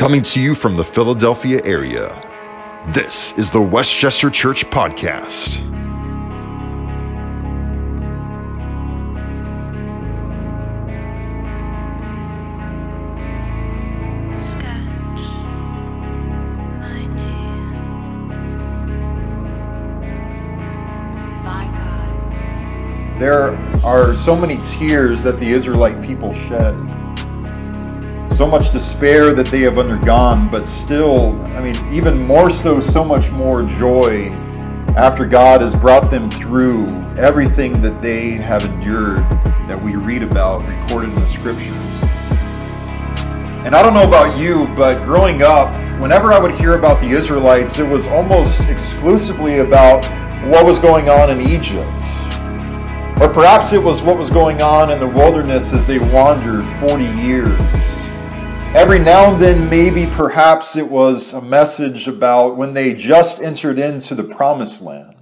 Coming to you from the Philadelphia area, this is the Westchester Church Podcast. There are so many tears that the Israelite people shed, so much despair that they have undergone, but still, I mean, even more so, so much more joy after God has brought them through everything that they have endured that we read about recorded in the scriptures. And I don't know about you, but growing up, whenever I would hear about the Israelites, it was almost exclusively about what was going on in Egypt. Or perhaps it was what was going on in the wilderness as they wandered 40 years. Every now and then, maybe perhaps it was a message about when they just entered into the promised land.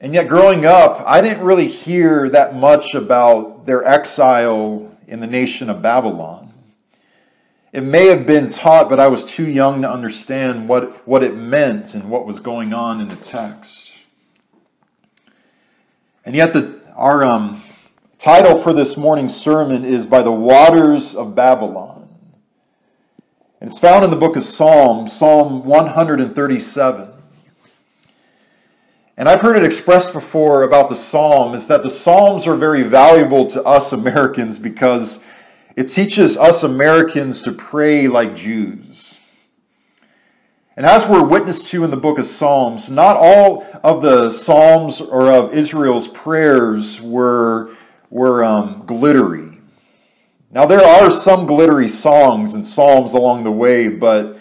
And yet growing up, I didn't really hear that much about their exile in the nation of Babylon. It may have been taught, but I was too young to understand what it meant and what was going on in the text. And yet our title for this morning's sermon is By the Waters of Babylon. And it's found in the book of Psalms, Psalm 137. And I've heard it expressed before about the Psalm is that the Psalms are very valuable to us Americans because it teaches us Americans to pray like Jews. And as we're witness to in the book of Psalms, not all of the Psalms or of Israel's prayers were glittery. Now, there are some glittery songs and Psalms along the way, but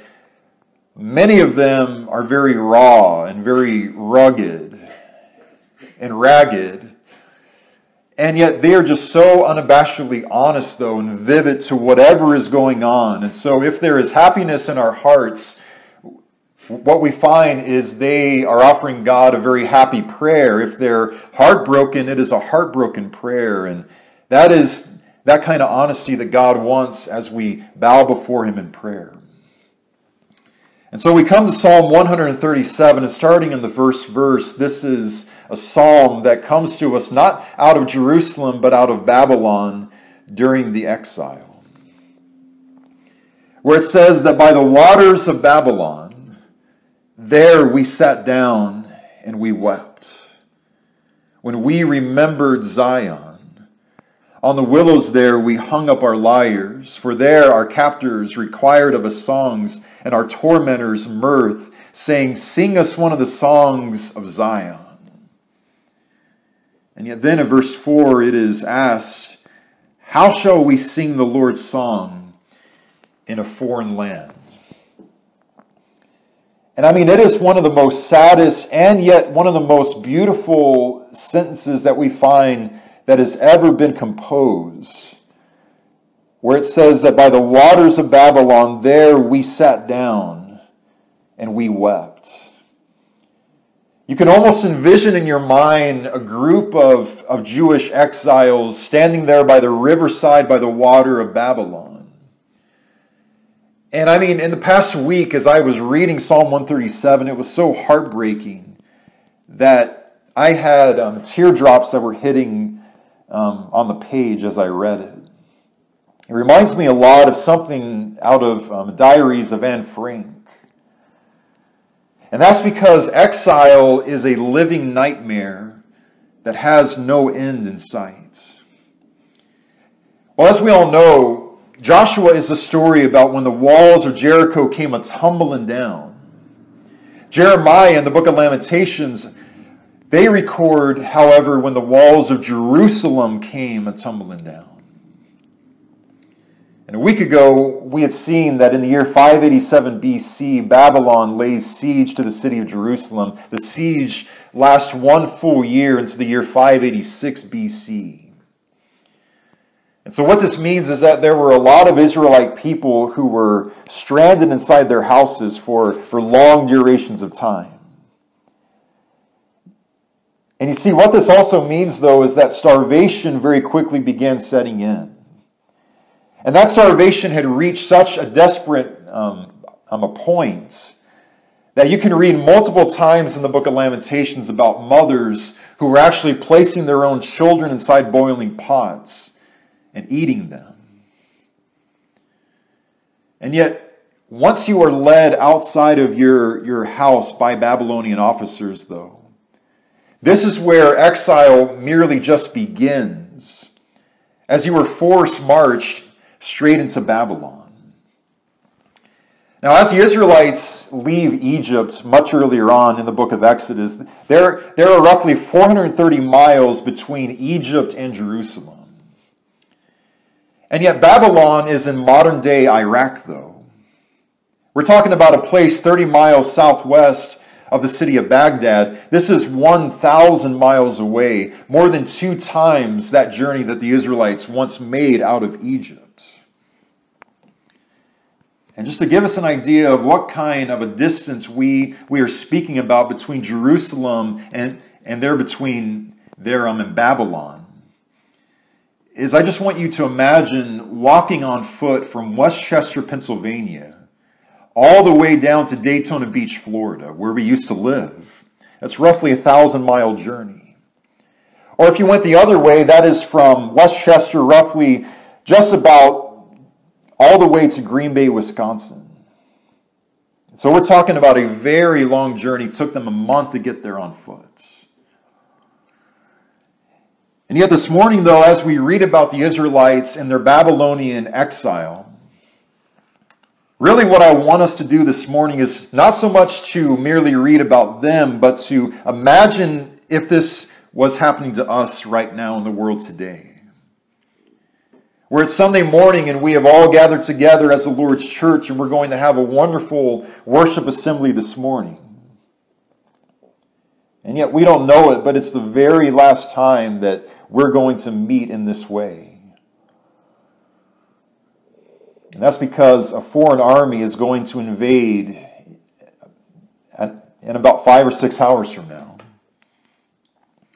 many of them are very raw and very rugged and ragged. And yet they are just so unabashedly honest, though, and vivid to whatever is going on. And so if there is happiness in our hearts, what we find is they are offering God a very happy prayer. If they're heartbroken, it is a heartbroken prayer. And that is that kind of honesty that God wants as we bow before Him in prayer. And so we come to Psalm 137, and starting in the first verse, this is a psalm that comes to us not out of Jerusalem, but out of Babylon during the exile, where it says that by the waters of Babylon, there we sat down and we wept when we remembered Zion. On the willows there we hung up our lyres, for there our captors required of us songs, and our tormentors mirth, saying, "Sing us one of the songs of Zion." And yet then in verse 4 it is asked, "How shall we sing the Lord's song in a foreign land?" And I mean, it is one of the most saddest and yet one of the most beautiful sentences that we find that has ever been composed, where it says that by the waters of Babylon, there we sat down and we wept. You can almost envision in your mind a group of Jewish exiles standing there by the riverside, by the water of Babylon. And I mean, in the past week, as I was reading Psalm 137, it was so heartbreaking that I had teardrops that were hitting on the page as I read it. It reminds me a lot of something out of Diaries of Anne Frank. And that's because exile is a living nightmare that has no end in sight. Well, as we all know, Joshua is the story about when the walls of Jericho came a-tumbling down. Jeremiah in the book of Lamentations, they record, however, when the walls of Jerusalem came a-tumbling down. And a week ago, we had seen that in the year 587 BC, Babylon lays siege to the city of Jerusalem. The siege lasts one full year into the year 586 BC. And so what this means is that there were a lot of Israelite people who were stranded inside their houses for long durations of time. And you see, what this also means, though, is that starvation very quickly began setting in. And that starvation had reached such a desperate point that you can read multiple times in the book of Lamentations about mothers who were actually placing their own children inside boiling pots and eating them. And yet, once you are led outside of your house by Babylonian officers, though, this is where exile merely just begins, as you were forced marched straight into Babylon. Now, as the Israelites leave Egypt much earlier on in the book of Exodus, there are roughly 430 miles between Egypt and Jerusalem. And yet Babylon is in modern-day Iraq, though. We're talking about a place 30 miles southwest of the city of Baghdad. This is 1,000 miles away, more than 2 times that journey that the Israelites once made out of Egypt. And just to give us an idea of what kind of a distance we are speaking about between Jerusalem and Babylon, is I just want you to imagine walking on foot from Westchester, Pennsylvania, all the way down to Daytona Beach, Florida, where we used to live. That's roughly a 1,000-mile journey. Or if you went the other way, that is from Westchester roughly just about all the way to Green Bay, Wisconsin. So we're talking about a very long journey. It took them a month to get there on foot. And yet this morning, though, as we read about the Israelites and their Babylonian exile, really what I want us to do this morning is not so much to merely read about them, but to imagine if this was happening to us right now in the world today. Where it's Sunday morning and we have all gathered together as the Lord's church and we're going to have a wonderful worship assembly this morning. And yet we don't know it, but it's the very last time that we're going to meet in this way. And that's because a foreign army is going to invade in about 5 or 6 hours from now.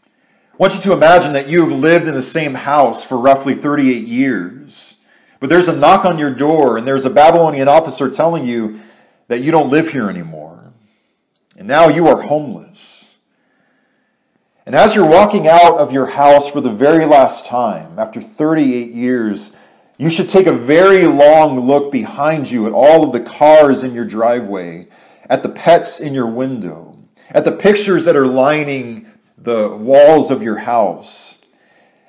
I want you to imagine that you've lived in the same house for roughly 38 years, but there's a knock on your door and there's a Babylonian officer telling you that you don't live here anymore. And now you are homeless. And as you're walking out of your house for the very last time, after 38 years, you should take a very long look behind you at all of the cars in your driveway, at the pets in your window, at the pictures that are lining the walls of your house,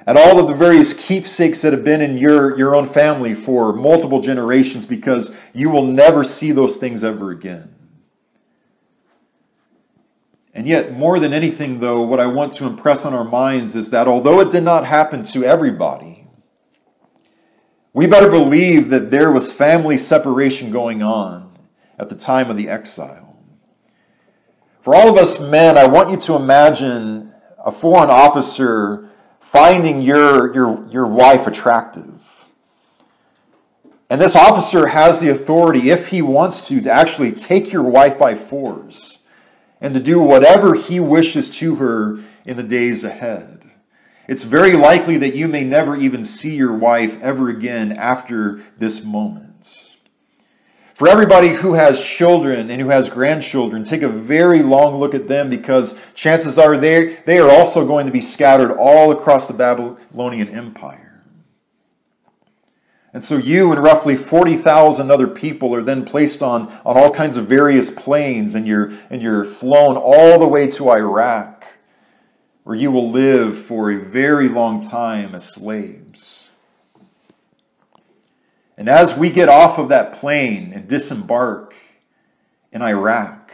and all of the various keepsakes that have been in your own family for multiple generations, because you will never see those things ever again. And yet, more than anything, though, what I want to impress on our minds is that although it did not happen to everybody, we better believe that there was family separation going on at the time of the exile. For all of us men, I want you to imagine a foreign officer finding your wife attractive. And this officer has the authority, if he wants to actually take your wife by force and to do whatever he wishes to her in the days ahead. It's very likely that you may never even see your wife ever again after this moment. For everybody who has children and who has grandchildren, take a very long look at them, because chances are they are also going to be scattered all across the Babylonian Empire. And so you and roughly 40,000 other people are then placed on all kinds of various planes, and you're flown all the way to Iraq, where you will live for a very long time as slaves. And as we get off of that plane and disembark in Iraq,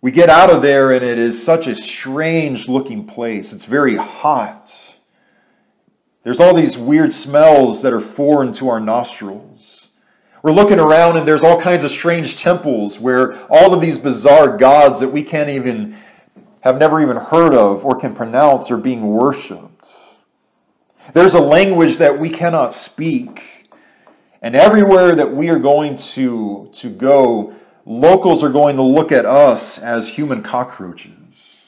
we get out of there and it is such a strange looking place. It's very hot. There's all these weird smells that are foreign to our nostrils. We're looking around and there's all kinds of strange temples where all of these bizarre gods that we have never even heard of or can pronounce are being worshipped. There's a language that we cannot speak. And everywhere that we are going to go, locals are going to look at us as human cockroaches.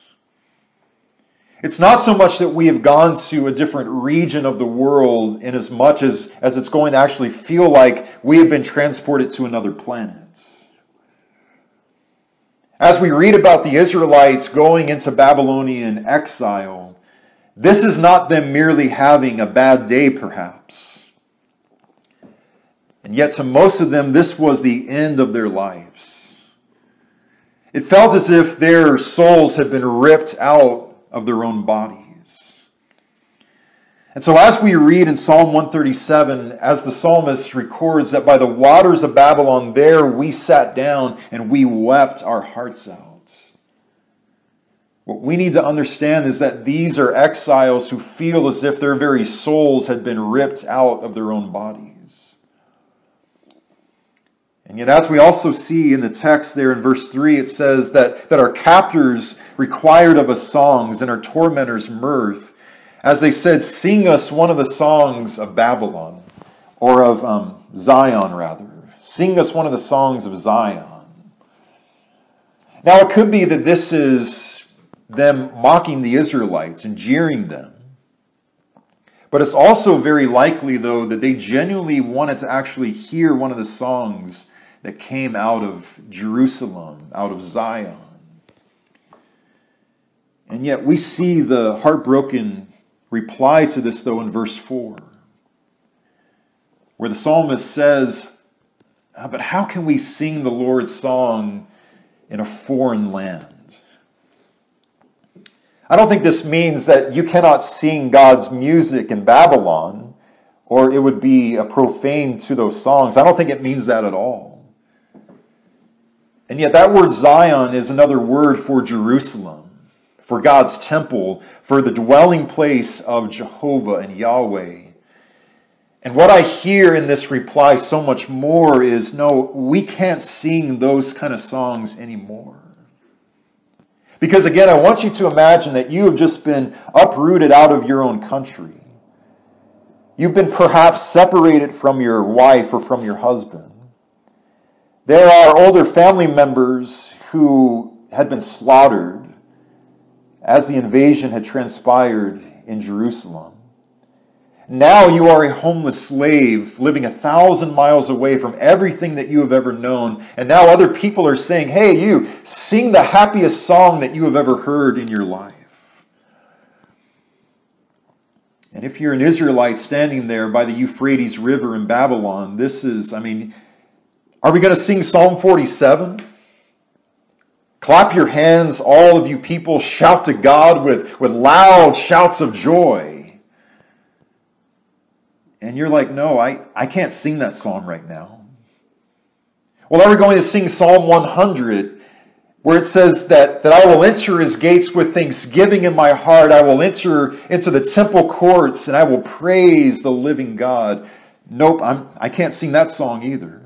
It's not so much that we have gone to a different region of the world in as much as it's going to actually feel like we have been transported to another planet. As we read about the Israelites going into Babylonian exile, this is not them merely having a bad day, perhaps. And yet to most of them, this was the end of their lives. It felt as if their souls had been ripped out of their own bodies. And so as we read in Psalm 137, as the psalmist records that by the waters of Babylon there we sat down and we wept our hearts out. What we need to understand is that these are exiles who feel as if their very souls had been ripped out of their own bodies. And yet as we also see in the text there in verse 3, it says that our captors required of us songs and our tormentors mirth, as they said, sing us one of the songs of Babylon, or of Zion rather. Sing us one of the songs of Zion. Now it could be that this is them mocking the Israelites and jeering them. But it's also very likely, though, that they genuinely wanted to actually hear one of the songs that came out of Jerusalem, out of Zion. And yet we see the heartbroken reply to this, though, in verse 4, where the psalmist says, but how can we sing the Lord's song in a foreign land? I don't think this means that you cannot sing God's music in Babylon, or it would be a profane to those songs. I don't think it means that at all. And yet that word Zion is another word for Jerusalem, for God's temple, for the dwelling place of Jehovah and Yahweh. And what I hear in this reply so much more is, no, we can't sing those kind of songs anymore. Because again, I want you to imagine that you have just been uprooted out of your own country. You've been perhaps separated from your wife or from your husband. There are older family members who had been slaughtered as the invasion had transpired in Jerusalem. Now you are a homeless slave living 1,000 miles away from everything that you have ever known. And now other people are saying, hey, you, sing the happiest song that you have ever heard in your life. And if you're an Israelite standing there by the Euphrates River in Babylon, this is, are we going to sing Psalm 47? Clap your hands, all of you people, shout to God with loud shouts of joy. And you're like, no, I can't sing that psalm right now. Well, are we going to sing Psalm 100, where it says that I will enter his gates with thanksgiving in my heart. I will enter into the temple courts and I will praise the living God. Nope, I can't sing that song either.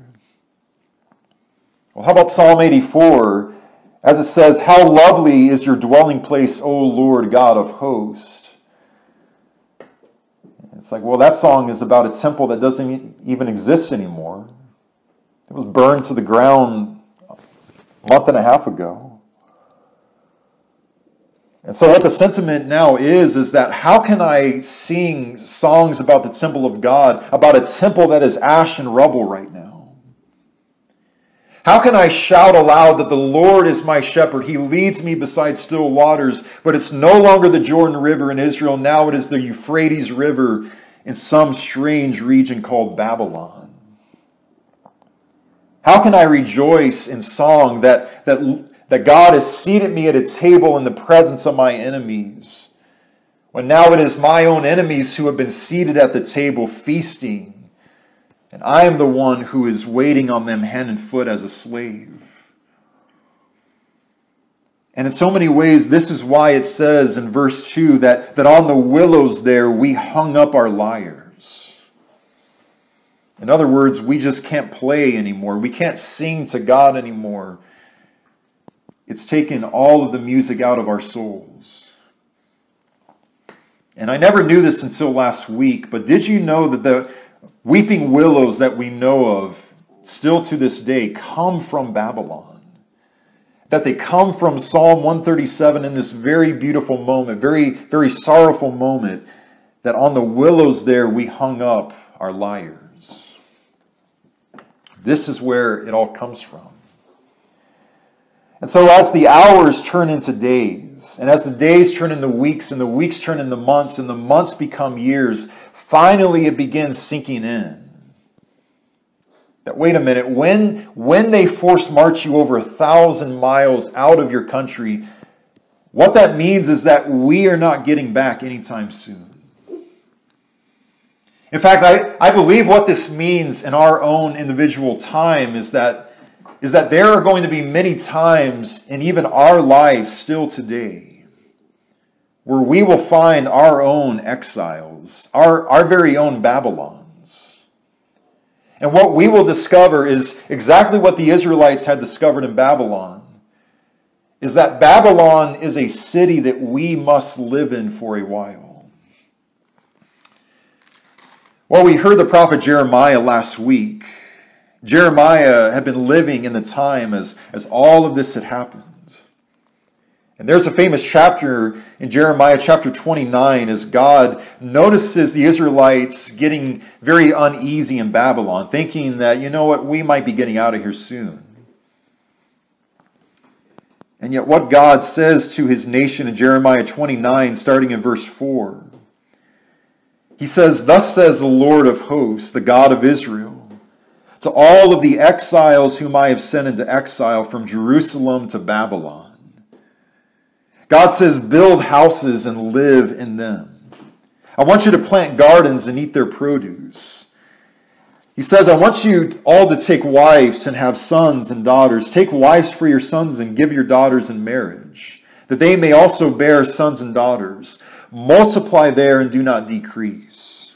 Well, how about Psalm 84, as it says, how lovely is your dwelling place, O Lord God of hosts. It's like, well, that song is about a temple that doesn't even exist anymore. It was burned to the ground a month and a half ago. And so what the sentiment now is that how can I sing songs about the temple of God, about a temple that is ash and rubble right now? How can I shout aloud that the Lord is my shepherd? He leads me beside still waters. But it's no longer the Jordan River in Israel. Now it is the Euphrates River in some strange region called Babylon. How can I rejoice in song that God has seated me at a table in the presence of my enemies, when now it is my own enemies who have been seated at the table feasting? And I am the one who is waiting on them hand and foot as a slave. And in so many ways, this is why it says in verse 2 that on the willows there we hung up our lyres. In other words, we just can't play anymore. We can't sing to God anymore. It's taken all of the music out of our souls. And I never knew this until last week, but did you know that the weeping willows that we know of still to this day come from Babylon? that they come from Psalm 137 in this very beautiful moment, very, very sorrowful moment, that on the willows there we hung up our lyres. This is where it all comes from. And so as the hours turn into days, and as the days turn into weeks, and the weeks turn into months, and the months become years, finally it begins sinking in. That, wait a minute, when they force march you over 1,000 miles out of your country, what that means is that we are not getting back anytime soon. In fact, I believe what this means in our own individual time is that there are going to be many times in even our lives still today where we will find our own exiles, our very own Babylon. And what we will discover is exactly what the Israelites had discovered in Babylon, is that Babylon is a city that we must live in for a while. Well, we heard the prophet Jeremiah last week. Jeremiah had been living in the time as all of this had happened. And there's a famous chapter in Jeremiah chapter 29 as God notices the Israelites getting very uneasy in Babylon, thinking that, you know what, we might be getting out of here soon. And yet what God says to his nation in Jeremiah 29, starting in verse 4, he says, "Thus says the Lord of hosts, the God of Israel, to all of the exiles whom I have sent into exile from Jerusalem to Babylon." God says, build houses and live in them. I want you to plant gardens and eat their produce. He says, I want you all to take wives and have sons and daughters. Take wives for your sons and give your daughters in marriage, that they may also bear sons and daughters. Multiply there and do not decrease.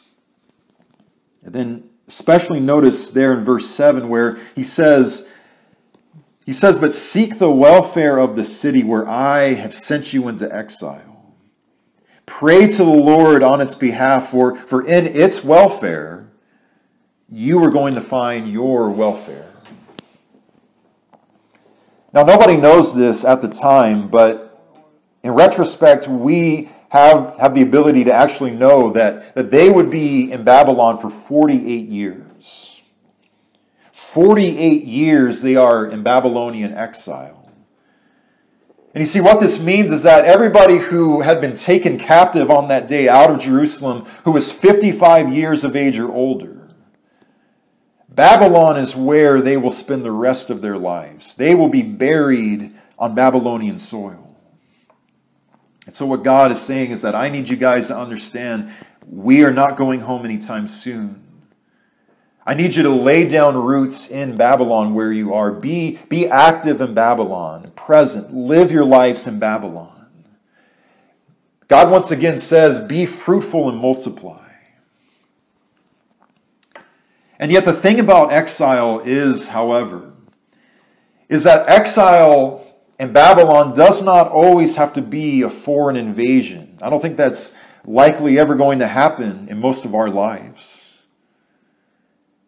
And then especially notice there in verse 7 where he says, but seek the welfare of the city where I have sent you into exile. Pray to the Lord on its behalf, for in its welfare, you are going to find your welfare. Now, nobody knows this at the time, but in retrospect, we have the ability to actually know that they would be in Babylon for 48 years. 48 years they are in Babylonian exile. And you see, what this means is that everybody who had been taken captive on that day out of Jerusalem, who was 55 years of age or older, Babylon is where they will spend the rest of their lives. They will be buried on Babylonian soil. And so what God is saying is that I need you guys to understand we are not going home anytime soon. I need you to lay down roots in Babylon where you are. Be active in Babylon, present. Live your lives in Babylon. God once again says, be fruitful and multiply. And yet the thing about exile is, however, is that exile in Babylon does not always have to be a foreign invasion. I don't think that's likely ever going to happen in most of our lives.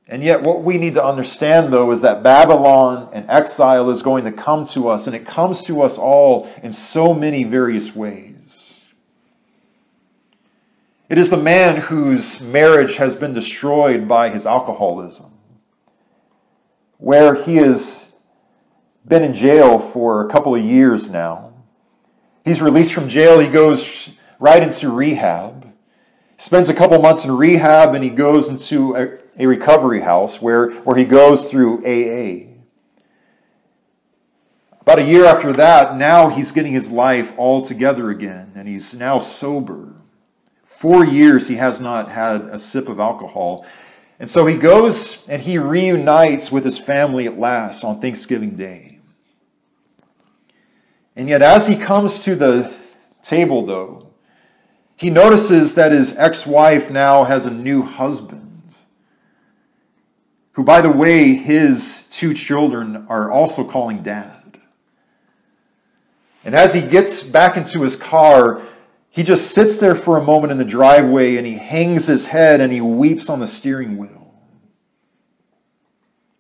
And yet what we need to understand, though, is that Babylon and exile is going to come to us, and it comes to us all in so many various ways. It is the man whose marriage has been destroyed by his alcoholism, where he has been in jail for a couple of years now. He's released from jail. He goes right into rehab, spends a couple months in rehab, and he goes into a recovery house where he goes through AA. About a year after that, now he's getting his life all together again, and he's now sober. 4 years he has not had a sip of alcohol. And so he goes and he reunites with his family at last on Thanksgiving Day. And yet as he comes to the table, though, he notices that his ex-wife now has a new husband, who, by the way, his 2 children are also calling dad. And as he gets back into his car, he just sits there for a moment in the driveway and he hangs his head and he weeps on the steering wheel.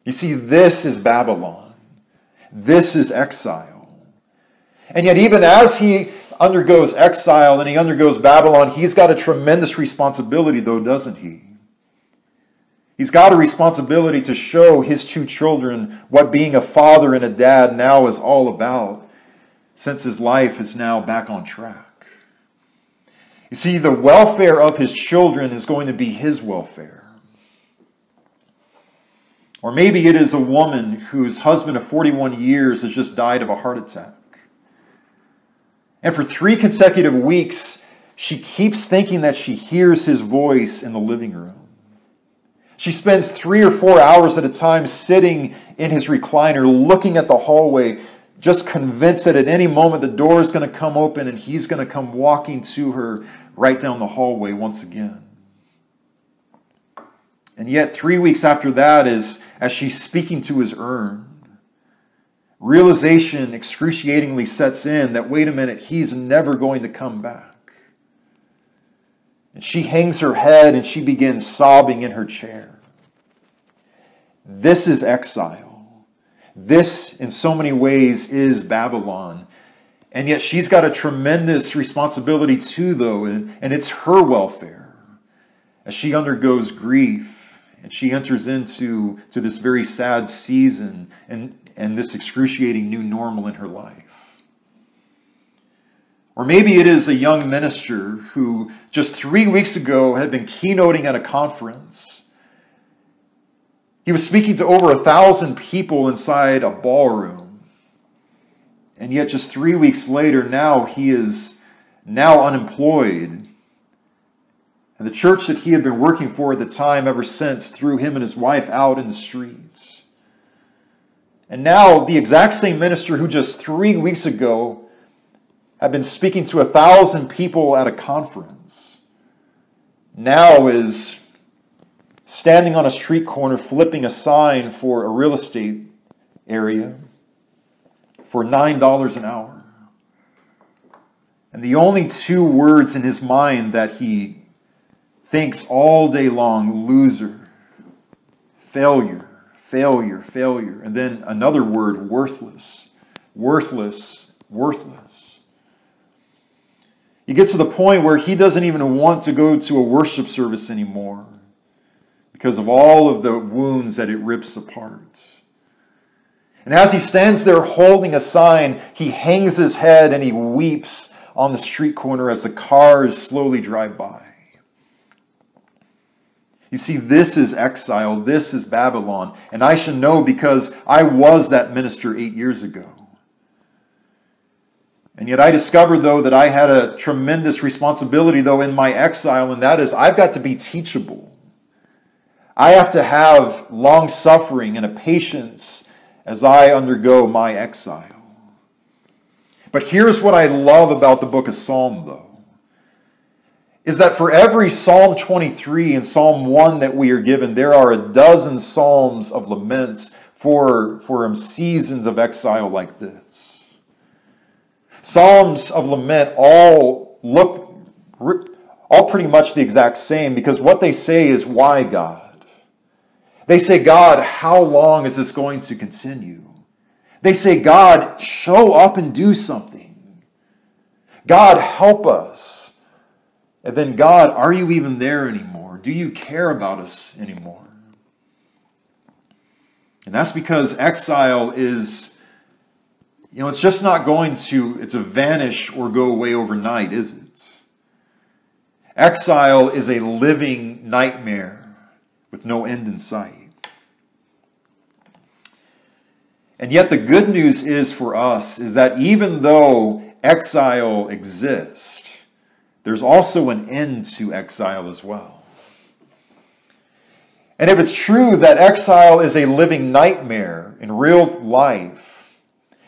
You see, this is Babylon. This is exile. And yet even as he undergoes exile and he undergoes Babylon, he's got a tremendous responsibility though, doesn't he? He's got a responsibility to show his two children what being a father and a dad now is all about, since his life is now back on track. You see, the welfare of his children is going to be his welfare. Or maybe it is a woman whose husband of 41 years has just died of a heart attack. And for 3 consecutive weeks, she keeps thinking that she hears his voice in the living room. She spends 3 or 4 hours at a time sitting in his recliner, looking at the hallway, just convinced that at any moment the door is going to come open and he's going to come walking to her right down the hallway once again. And yet 3 weeks after that is, as she's speaking to his urn, realization excruciatingly sets in that, wait a minute, he's never going to come back. And she hangs her head and she begins sobbing in her chair. This is exile. This, in so many ways, is Babylon. And yet she's got a tremendous responsibility too, though, and it's her welfare. As she undergoes grief and she enters into this very sad season and this excruciating new normal in her life. Or maybe it is a young minister who just 3 weeks ago had been keynoting at a conference. He was speaking to over 1,000 people inside a ballroom. And yet just 3 weeks later, now he is now unemployed. And the church that he had been working for at the time ever since threw him and his wife out in the streets. And now the exact same minister who just 3 weeks ago had been speaking to 1,000 people at a conference now is standing on a street corner flipping a sign for a real estate area for $9 an hour. And the only 2 words in his mind that he thinks all day long, loser, failure, failure, failure. And then another word, worthless, worthless, worthless. He gets to the point where he doesn't even want to go to a worship service anymore because of all of the wounds that it rips apart. And as he stands there holding a sign, he hangs his head and he weeps on the street corner as the cars slowly drive by. You see, this is exile, this is Babylon, and I should know because I was that minister 8 years ago. And yet I discovered, though, that I had a tremendous responsibility, though, in my exile, and that is I've got to be teachable. I have to have long suffering and a patience as I undergo my exile. But here's what I love about the book of Psalm, though. Is that for every Psalm 23 and Psalm 1 that we are given, there are a dozen psalms of laments for seasons of exile like this. Psalms of lament all look pretty much the exact same because what they say is, why God? They say, God, how long is this going to continue? They say, God, show up and do something. God, help us. And then, God, are you even there anymore? Do you care about us anymore? And that's because exile is, you know, it's just not going to, it's a vanish or go away overnight, is it? Exile is a living nightmare with no end in sight. And yet the good news is for us is that even though exile exists, there's also an end to exile as well. And if it's true that exile is a living nightmare in real life,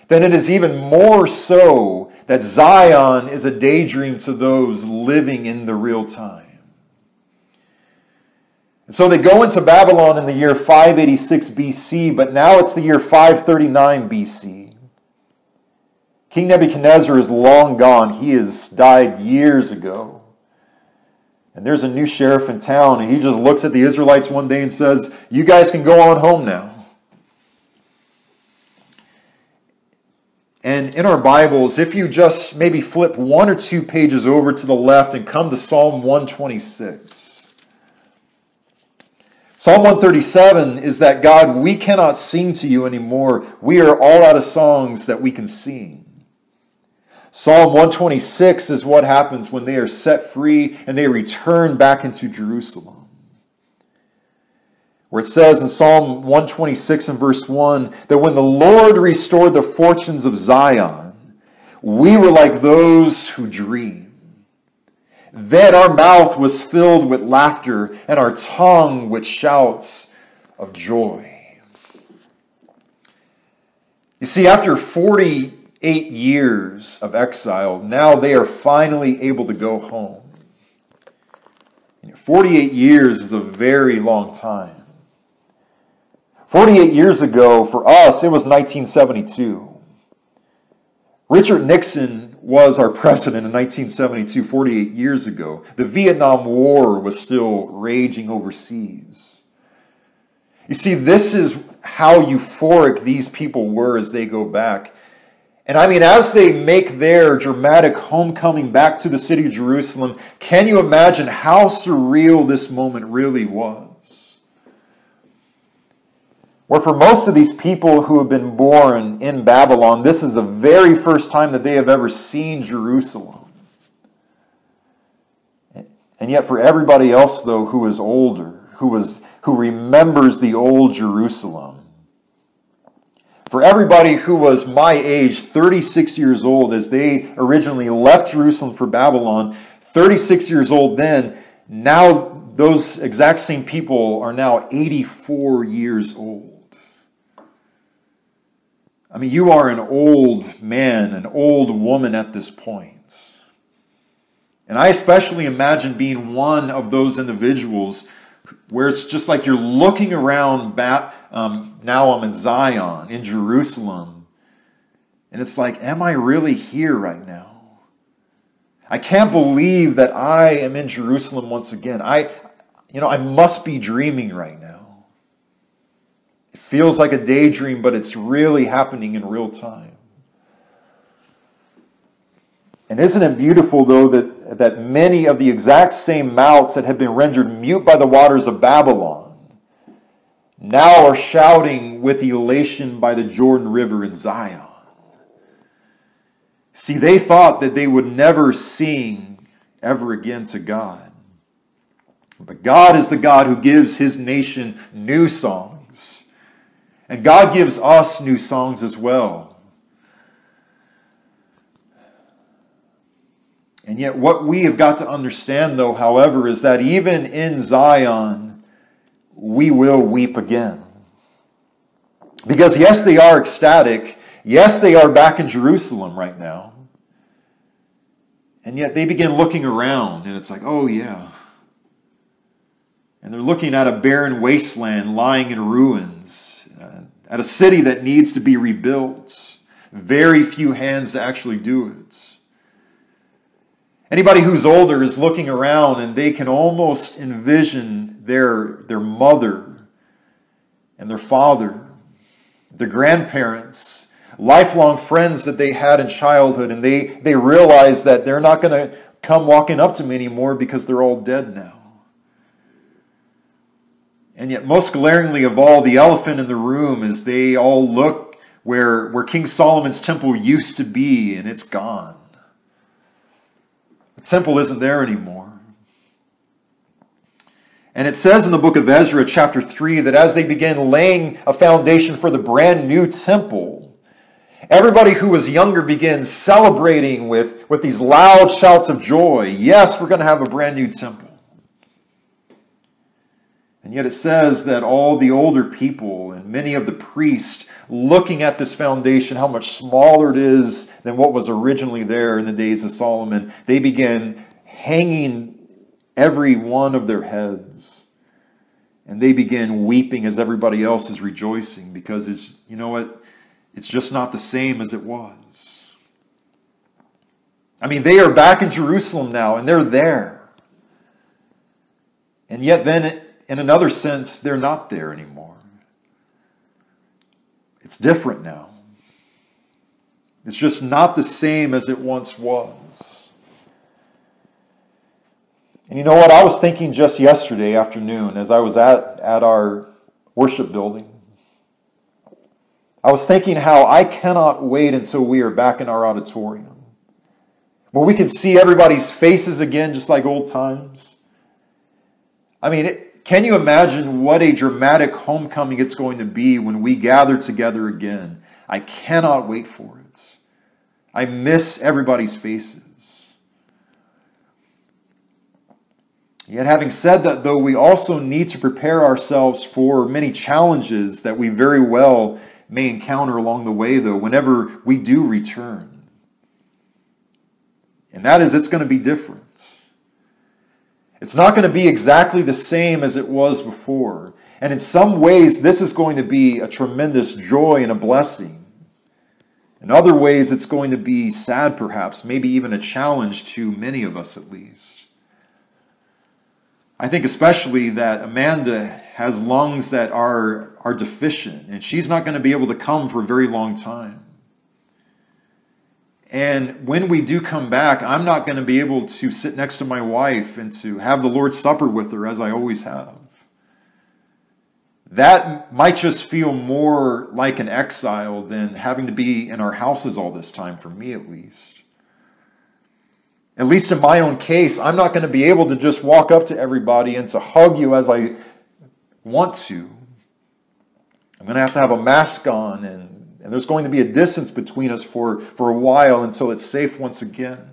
then it is even more so that Zion is a daydream to those living in the real time. And so they go into Babylon in the year 586 BC, but now it's the year 539 BC. King Nebuchadnezzar is long gone. He has died years ago. And there's a new sheriff in town, and he just looks at the Israelites one day and says, you guys can go on home now. And in our Bibles, if you just maybe flip one or two pages over to the left and come to Psalm 126. Psalm 137 is that, God, we cannot sing to you anymore. We are all out of songs that we can sing. Psalm 126 is what happens when they are set free and they return back into Jerusalem, where it says in Psalm 126 and verse 1, that when the Lord restored the fortunes of Zion, we were like those who dream. Then our mouth was filled with laughter and our tongue with shouts of joy. You see, after 48 years of exile, now they are finally able to go home. 48 years is a very long time. 48 years ago, for us, it was 1972. Richard Nixon was our president in 1972, 48 years ago. The Vietnam War was still raging overseas. You see, this is how euphoric these people were as they go back. And I mean, as they make their dramatic homecoming back to the city of Jerusalem, can you imagine how surreal this moment really was? Where for most of these people who have been born in Babylon, this is the very first time that they have ever seen Jerusalem. And yet for everybody else, though, who is older, who remembers the old Jerusalem, for everybody who was my age, 36 years old, as they originally left Jerusalem for Babylon, 36 years old then, now those exact same people are now 84 years old. I mean, you are an old man, an old woman at this point. And I especially imagine being one of those individuals where it's just like you're looking around back, now I'm in Zion, in Jerusalem, and it's like, am I really here right now? I can't believe that I am in Jerusalem once again. I must be dreaming right now. It feels like a daydream, but it's really happening in real time. And isn't it beautiful, though, that many of the exact same mouths that had been rendered mute by the waters of Babylon now are shouting with elation by the Jordan River in Zion. See, they thought that they would never sing ever again to God. But God is the God who gives his nation new songs. And God gives us new songs as well. And yet what we have got to understand, though, however, is that even in Zion, we will weep again. Because yes, they are ecstatic. Yes, they are back in Jerusalem right now. And yet they begin looking around, and it's like, oh yeah. And they're looking at a barren wasteland lying in ruins, at a city that needs to be rebuilt. Very few hands to actually do it. Anybody who's older is looking around, and they can almost envision their mother and their father, their grandparents, lifelong friends that they had in childhood, and they realize that they're not going to come walking up to me anymore because they're all dead now. And yet most glaringly of all, the elephant in the room is they all look where King Solomon's temple used to be, and it's gone. The temple isn't there anymore. And it says in the book of Ezra chapter 3 that as they began laying a foundation for the brand new temple, everybody who was younger begins celebrating with these loud shouts of joy. Yes, we're going to have a brand new temple. And yet it says that all the older people and many of the priests looking at this foundation, how much smaller it is than what was originally there in the days of Solomon, they begin hanging every one of their heads. And they begin weeping as everybody else is rejoicing because it's, you know what? It's just not the same as it was. I mean, they are back in Jerusalem now, and they're there. And yet then, in another sense, they're not there anymore. It's different now. It's just not the same as it once was. And you know what? I was thinking just yesterday afternoon as I was at our worship building. I was thinking how I cannot wait until we are back in our auditorium, where we can see everybody's faces again just like old times. I mean, can you imagine what a dramatic homecoming it's going to be when we gather together again? I cannot wait for it. I miss everybody's faces. Yet having said that, though, we also need to prepare ourselves for many challenges that we very well may encounter along the way, though, whenever we do return. And that is, it's going to be different. It's not going to be exactly the same as it was before. And in some ways, this is going to be a tremendous joy and a blessing. In other ways, it's going to be sad, perhaps, maybe even a challenge to many of us at least. I think especially that Amanda has lungs that are deficient, and she's not going to be able to come for a very long time. And when we do come back, I'm not going to be able to sit next to my wife and to have the Lord's Supper with her as I always have. That might just feel more like an exile than having to be in our houses all this time, for me at least. At least in my own case, I'm not going to be able to just walk up to everybody and to hug you as I want to. I'm going to have a mask on, and there's going to be a distance between us for a while until it's safe once again.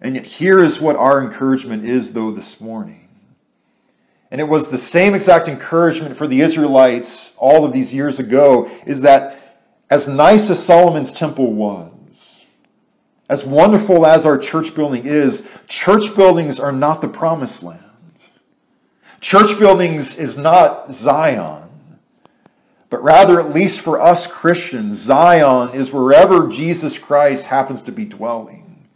And yet here is what our encouragement is, though, this morning. And it was the same exact encouragement for the Israelites all of these years ago, is that as nice as Solomon's temple was, as wonderful as our church building is, church buildings are not the promised land. Church buildings is not Zion, but rather, at least for us Christians, Zion is wherever Jesus Christ happens to be dwelling,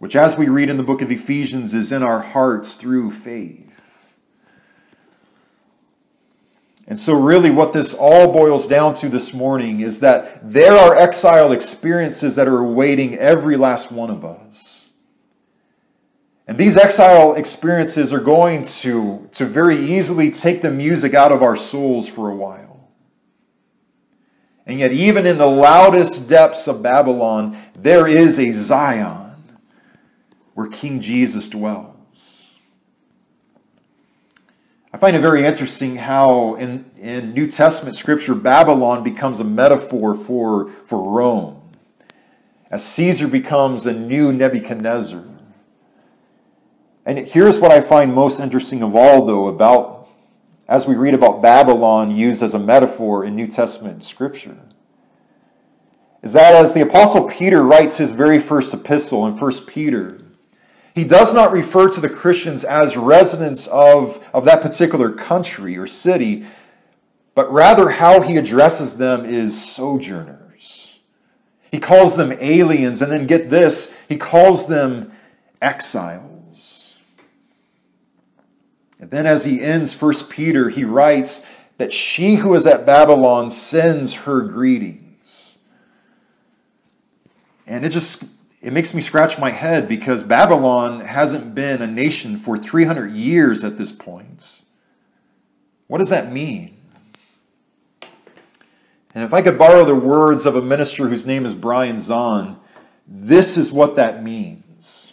which, as we read in the book of Ephesians, is in our hearts through faith. And so really what this all boils down to this morning is that there are exile experiences that are awaiting every last one of us. And these exile experiences are going to very easily take the music out of our souls for a while. And yet even in the loudest depths of Babylon, there is a Zion where King Jesus dwells. I find it very interesting how in New Testament scripture, Babylon becomes a metaphor for Rome, as Caesar becomes a new Nebuchadnezzar. And here's what I find most interesting of all, though, about as we read about Babylon used as a metaphor in New Testament scripture, is that as the Apostle Peter writes his very first epistle in 1 Peter, he does not refer to the Christians as residents of that particular country or city, but rather how he addresses them is sojourners. He calls them aliens, and then get this, he calls them exiles. And then as he ends 1 Peter, he writes that she who is at Babylon sends her greetings. And it makes me scratch my head, because Babylon hasn't been a nation for 300 years at this point. What does that mean? And if I could borrow the words of a minister whose name is Brian Zahn, this is what that means.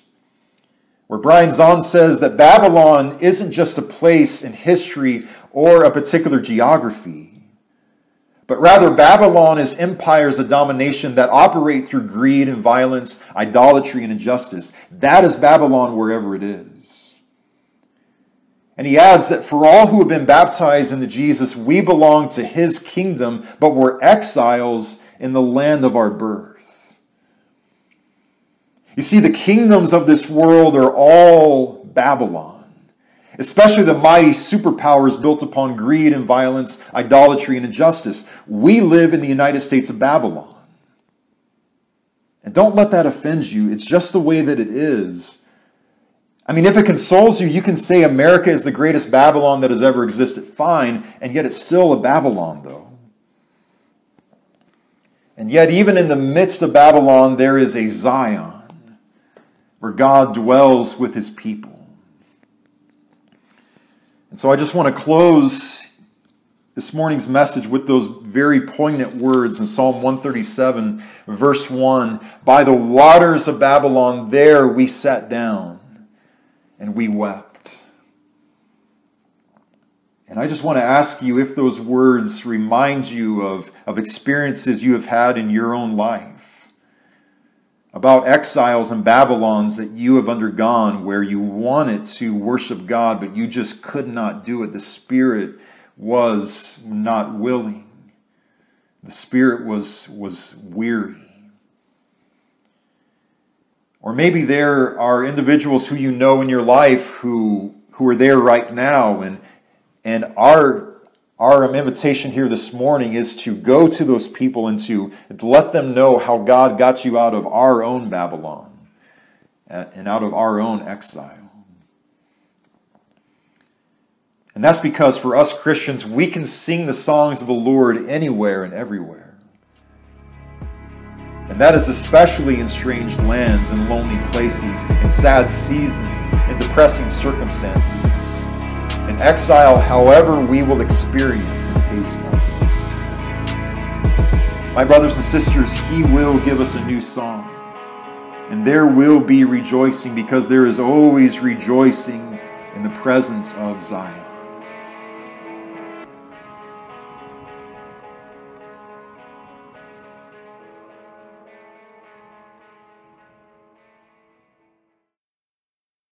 Where Brian Zahn says that Babylon isn't just a place in history or a particular geography, but rather, Babylon is empires of domination that operate through greed and violence, idolatry and injustice. That is Babylon wherever it is. And he adds that for all who have been baptized into Jesus, we belong to his kingdom, but we're exiles in the land of our birth. You see, the kingdoms of this world are all Babylon, especially the mighty superpowers built upon greed and violence, idolatry and injustice. We live in the United States of Babylon. And don't let that offend you. It's just the way that it is. I mean, if it consoles you, you can say America is the greatest Babylon that has ever existed. Fine, and yet it's still a Babylon, though. And yet, even in the midst of Babylon, there is a Zion where God dwells with his people. And so I just want to close this morning's message with those very poignant words in Psalm 137, verse 1. By the waters of Babylon, there we sat down and we wept. And I just want to ask you if those words remind you of experiences you have had in your own life, about exiles and Babylons that you have undergone where you wanted to worship God, but you just could not do it. The Spirit was not willing. The Spirit was weary. Or maybe there are individuals who you know in your life who are there right now, and our invitation here this morning is to go to those people and to let them know how God got you out of our own Babylon and out of our own exile. And that's because for us Christians, we can sing the songs of the Lord anywhere and everywhere. And that is especially in strange lands and lonely places and sad seasons and depressing circumstances. In exile, however, we will experience and taste life. My brothers and sisters, he will give us a new song. And there will be rejoicing because there is always rejoicing in the presence of Zion.